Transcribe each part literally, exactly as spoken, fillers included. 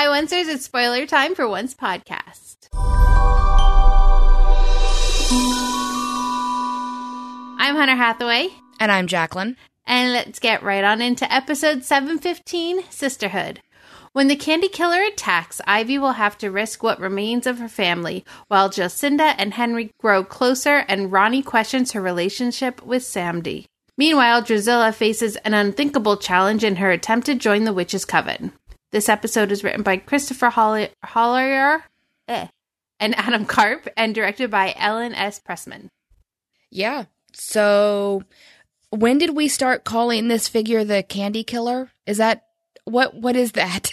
Hi, Oncers. It's spoiler time for Once Podcast. I'm Hunter Hathaway. And I'm Jacqueline. And let's get right on into episode seven fifteen, Sisterhood. When the Candy Killer attacks, Ivy will have to risk what remains of her family, while Jacinda and Henry grow closer and Ronnie questions her relationship with Samdi. Meanwhile, Drizella faces an unthinkable challenge in her attempt to join the Witch's Coven. This episode is written by Christopher Hollier, Hollier eh, and Adam Karp and directed by Ellen S. Pressman. Yeah, so when did we start calling this figure the Candy Killer? Is that, what what is that?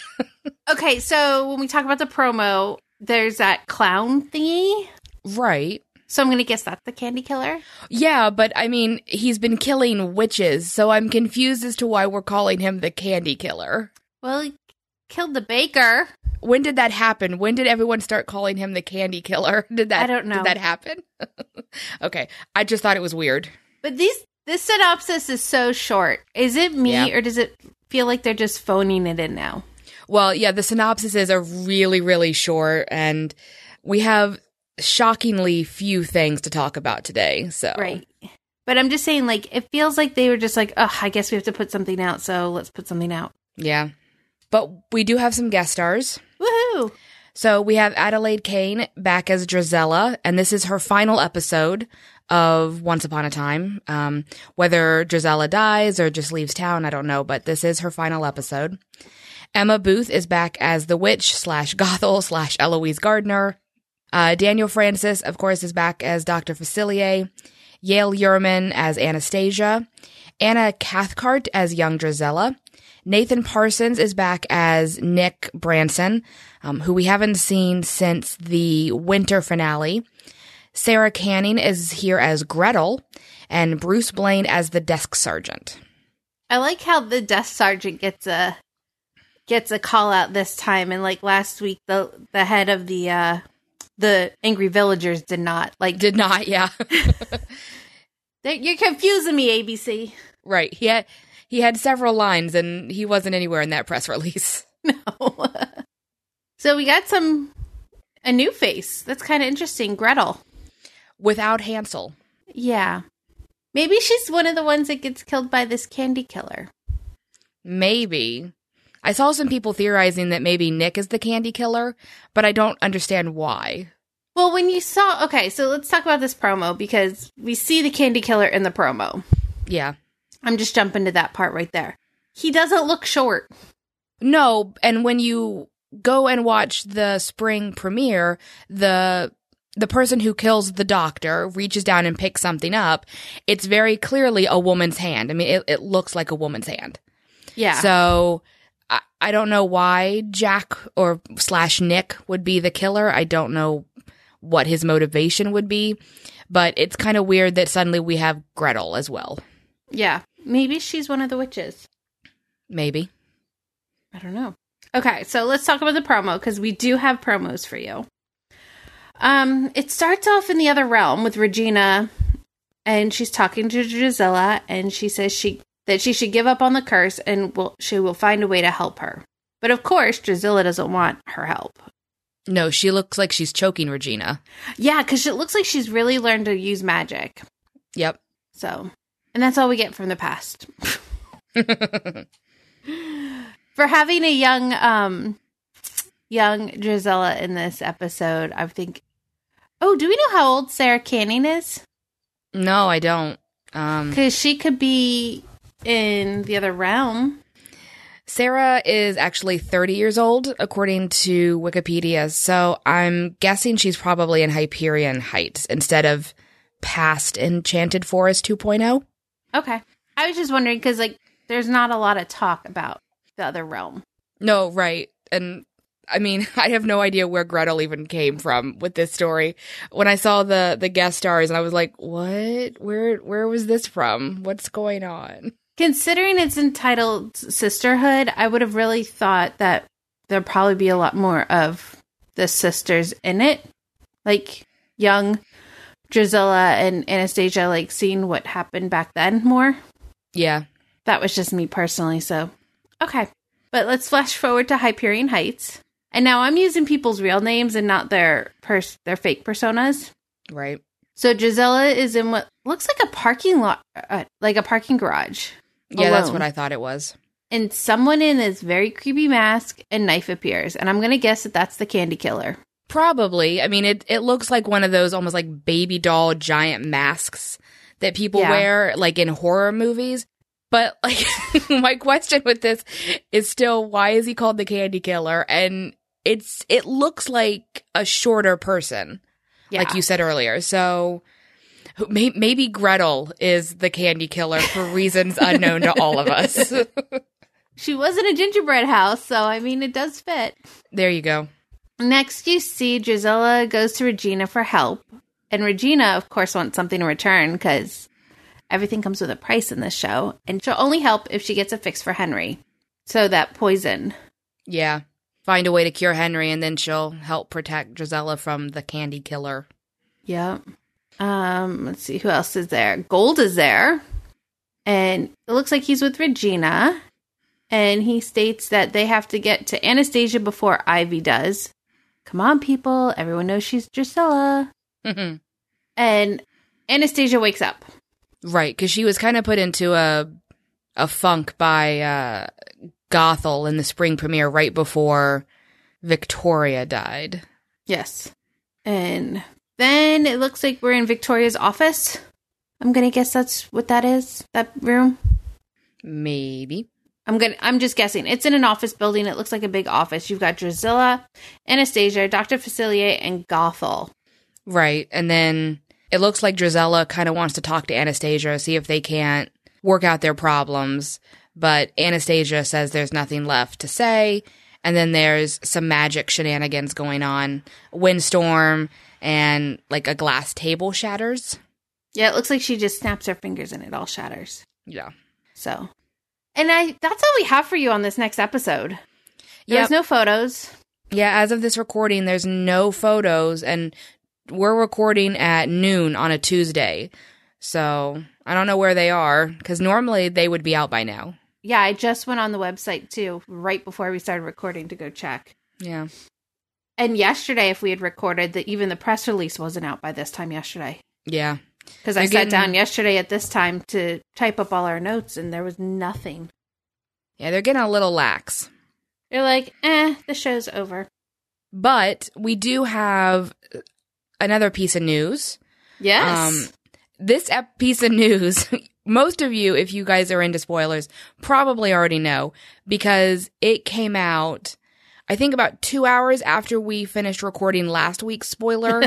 Okay, so when we talk about the promo, there's that clown thingy. Right. So I'm going to guess that's the Candy Killer? Yeah, but I mean, he's been killing witches, so I'm confused as to why we're calling him the Candy Killer. Well, he killed the baker. When did that happen? When did everyone start calling him the Candy Killer? Did that, I don't know. Did that happen? Okay, I just thought it was weird. But these this synopsis is so short. Is it me, yeah. or does it feel like they're just phoning it in now? Well, yeah, the synopsises are really, really short, and we have shockingly few things to talk about today. So right, but I'm just saying, like, it feels like they were just like, oh, I guess we have to put something out, so let's put something out. Yeah, but we do have some guest stars. Woohoo! So we have Adelaide Kane back as Drizella, and this is her final episode of Once Upon a Time. Um, whether Drizella dies or just leaves town, I don't know, but this is her final episode. Emma Booth is back as the witch slash Gothel slash Eloise Gardner. Uh, Daniel Francis, of course, is back as Doctor Facilier. Yale Yerman as Anastasia. Anna Cathcart as young Drizella. Nathan Parsons is back as Nick Branson, um, who we haven't seen since the winter finale. Sarah Canning is here as Gretel, and Bruce Blaine as the desk sergeant. I like how the desk sergeant gets a gets a call out this time, and like last week, the the head of the uh, the Angry Villagers did not like did not. Yeah, you're confusing me, A B C. Right? He had he had several lines, and he wasn't anywhere in that press release. No. So we got some a new face. That's kind of interesting, Gretel. Without Hansel. Yeah. Maybe she's one of the ones that gets killed by this Candy Killer. Maybe. I saw some people theorizing that maybe Nick is the Candy Killer, but I don't understand why. Well, when you saw... Okay, so let's talk about this promo, because we see the Candy Killer in the promo. Yeah. I'm just jumping to that part right there. He doesn't look short. No, and when you go and watch the spring premiere, the... The person who kills the doctor reaches down and picks something up. It's very clearly a woman's hand. I mean, it, it looks like a woman's hand. Yeah. So I, I don't know why Jack or slash Nick would be the killer. I don't know what his motivation would be, but it's kind of weird that suddenly we have Gretel as well. Yeah. Maybe she's one of the witches. Maybe. I don't know. Okay. So let's talk about the promo, because we do have promos for you. Um, it starts off in the other realm with Regina, and she's talking to Drizella, and she says she that she should give up on the curse, and will, she will find a way to help her. But of course, Drizella doesn't want her help. No, she looks like she's choking Regina. Yeah, because it looks like she's really learned to use magic. Yep. So, and that's all we get from the past. For having a young, um... Young Drizella in this episode, I think. Oh, do we know how old Sarah Canning is? No, I don't. Um, because she could be in the other realm. Sarah is actually thirty years old, according to Wikipedia. So I'm guessing she's probably in Hyperion Heights instead of past Enchanted Forest two point oh. Okay. I was just wondering, because like, there's not a lot of talk about the other realm. No, right. And I mean, I have no idea where Gretel even came from with this story. When I saw the, the guest stars, and I was like, what? Where where was this from? What's going on? Considering it's entitled Sisterhood, I would have really thought that there'd probably be a lot more of the sisters in it. Like, young Drizella and Anastasia, like, seeing what happened back then more. Yeah. That was just me personally, so. Okay. But let's flash forward to Hyperion Heights. And now I'm using people's real names and not their pers- their fake personas. Right. So Gisela is in what looks like a parking lot, uh, like a parking garage. Yeah, alone. That's what I thought it was. And someone in this very creepy mask and knife appears. And I'm going to guess that that's the candy killer. Probably. I mean, it, it looks like one of those almost like baby doll giant masks that people yeah. wear like in horror movies. But like my question with this is still, why is he called the candy killer? And it's it looks like a shorter person, yeah. like you said earlier. So may- maybe Gretel is the candy killer for reasons unknown to all of us. She was in a gingerbread house, so I mean, it does fit. There you go. Next, you see Gisela goes to Regina for help. And Regina, of course, wants something in return because everything comes with a price in this show. And she'll only help if she gets a fix for Henry. So that poison. Yeah. Find a way to cure Henry, and then she'll help protect Gisela from the candy killer. Yep. Um, let's see. Who else is there? Gold is there. And it looks like he's with Regina. And he states that they have to get to Anastasia before Ivy does. Come on, people. Everyone knows she's Gisela. Mm-hmm. And Anastasia wakes up. Right, because she was kind of put into a a funk by uh, Gothel in the spring premiere right before Victoria died. Yes. And then it looks like we're in Victoria's office. I'm going to guess that's what that is, that room. Maybe. I'm gonna, I'm just guessing. It's in an office building. It looks like a big office. You've got Drusilla, Anastasia, Doctor Facilier, and Gothel. Right. And then it looks like Drusilla kind of wants to talk to Anastasia, see if they can't work out their problems. But Anastasia says there's nothing left to say. And then there's some magic shenanigans going on. Windstorm and like a glass table shatters. Yeah, it looks like she just snaps her fingers and it all shatters. Yeah. So... And I that's all we have for you on this next episode. There's yep. no photos. Yeah, as of this recording, there's no photos. And we're recording at noon on a Tuesday. So I don't know where they are, because normally they would be out by now. Yeah, I just went on the website, too, right before we started recording to go check. Yeah. And yesterday, if we had recorded, that even the press release wasn't out by this time yesterday. Yeah. Because I You're sat getting... down yesterday at this time to type up all our notes, and there was nothing. Yeah, they're getting a little lax. They're like, eh, the show's over. But we do have another piece of news. Yes. Um, this ep- piece of news, most of you, if you guys are into spoilers, probably already know, because it came out, I think, about two hours after we finished recording last week's spoiler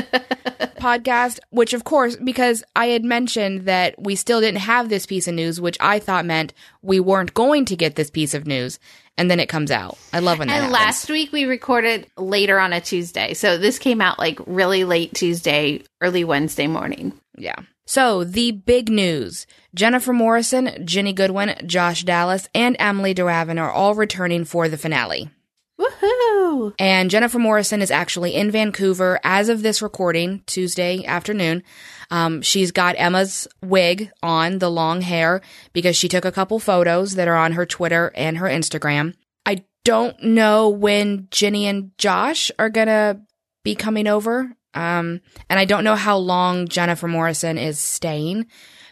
podcast, which, of course, because I had mentioned that we still didn't have this piece of news, which I thought meant we weren't going to get this piece of news, and then it comes out. I love when that happens. And last week we recorded later on a Tuesday, so this came out like really late Tuesday, early Wednesday morning. Yeah. So, the big news. Jennifer Morrison, Jenny Goodwin, Josh Dallas, and Emily Duravan are all returning for the finale. Woohoo! And Jennifer Morrison is actually in Vancouver as of this recording, Tuesday afternoon. Um, she's got Emma's wig on, the long hair, because she took a couple photos that are on her Twitter and her Instagram. I don't know when Jenny and Josh are going to be coming over. Um, and I don't know how long Jennifer Morrison is staying,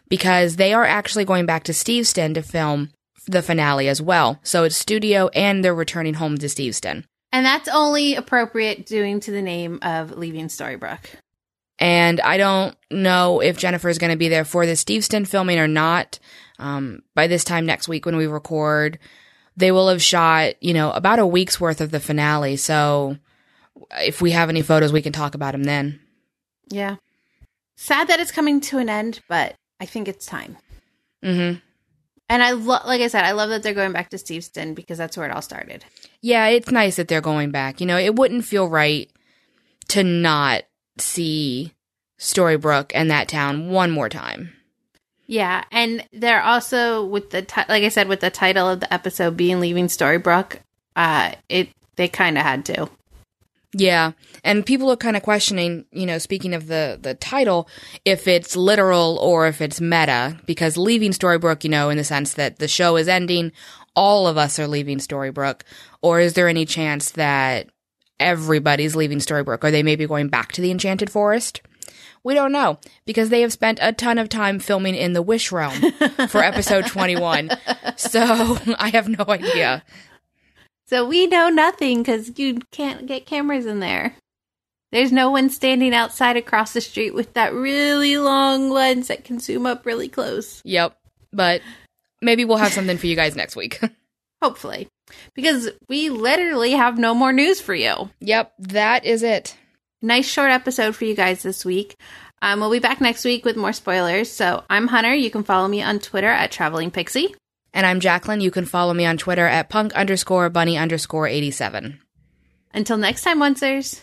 because they are actually going back to Steveston to film the finale as well. So it's studio, and they're returning home to Steveston. And that's only appropriate due to the name of Leaving Storybrooke. And I don't know if Jennifer is going to be there for the Steveston filming or not. Um, by this time next week when we record, they will have shot, you know, about a week's worth of the finale. So if we have any photos, we can talk about them then. Yeah. Sad that it's coming to an end, but I think it's time. Mm-hmm. And I lo- like I said, I love that they're going back to Steveston, because that's where it all started. Yeah, it's nice that they're going back. You know, it wouldn't feel right to not see Storybrooke and that town one more time. Yeah, and they're also, with the ti- like I said, with the title of the episode being Leaving Storybrooke, uh, it they kind of had to. Yeah, and people are kind of questioning, you know, speaking of the, the title, if it's literal or if it's meta, because Leaving Storybrooke, you know, in the sense that the show is ending, all of us are leaving Storybrooke, or is there any chance that everybody's leaving Storybrooke. Are they maybe going back to the Enchanted Forest? We don't know, because they have spent a ton of time filming in the Wish Realm for episode twenty-one. So I have no idea. So we know nothing because you can't get cameras in there. There's no one standing outside across the street with that really long lens that can zoom up really close. Yep. But maybe we'll have something for you guys next week. Hopefully. Because we literally have no more news for you. Yep. That is it. Nice short episode for you guys this week. Um, we'll be back next week with more spoilers. So I'm Hunter. You can follow me on Twitter at Traveling Pixie. And I'm Jacqueline. You can follow me on Twitter at punk underscore bunny underscore eighty seven. Until next time, Oncers.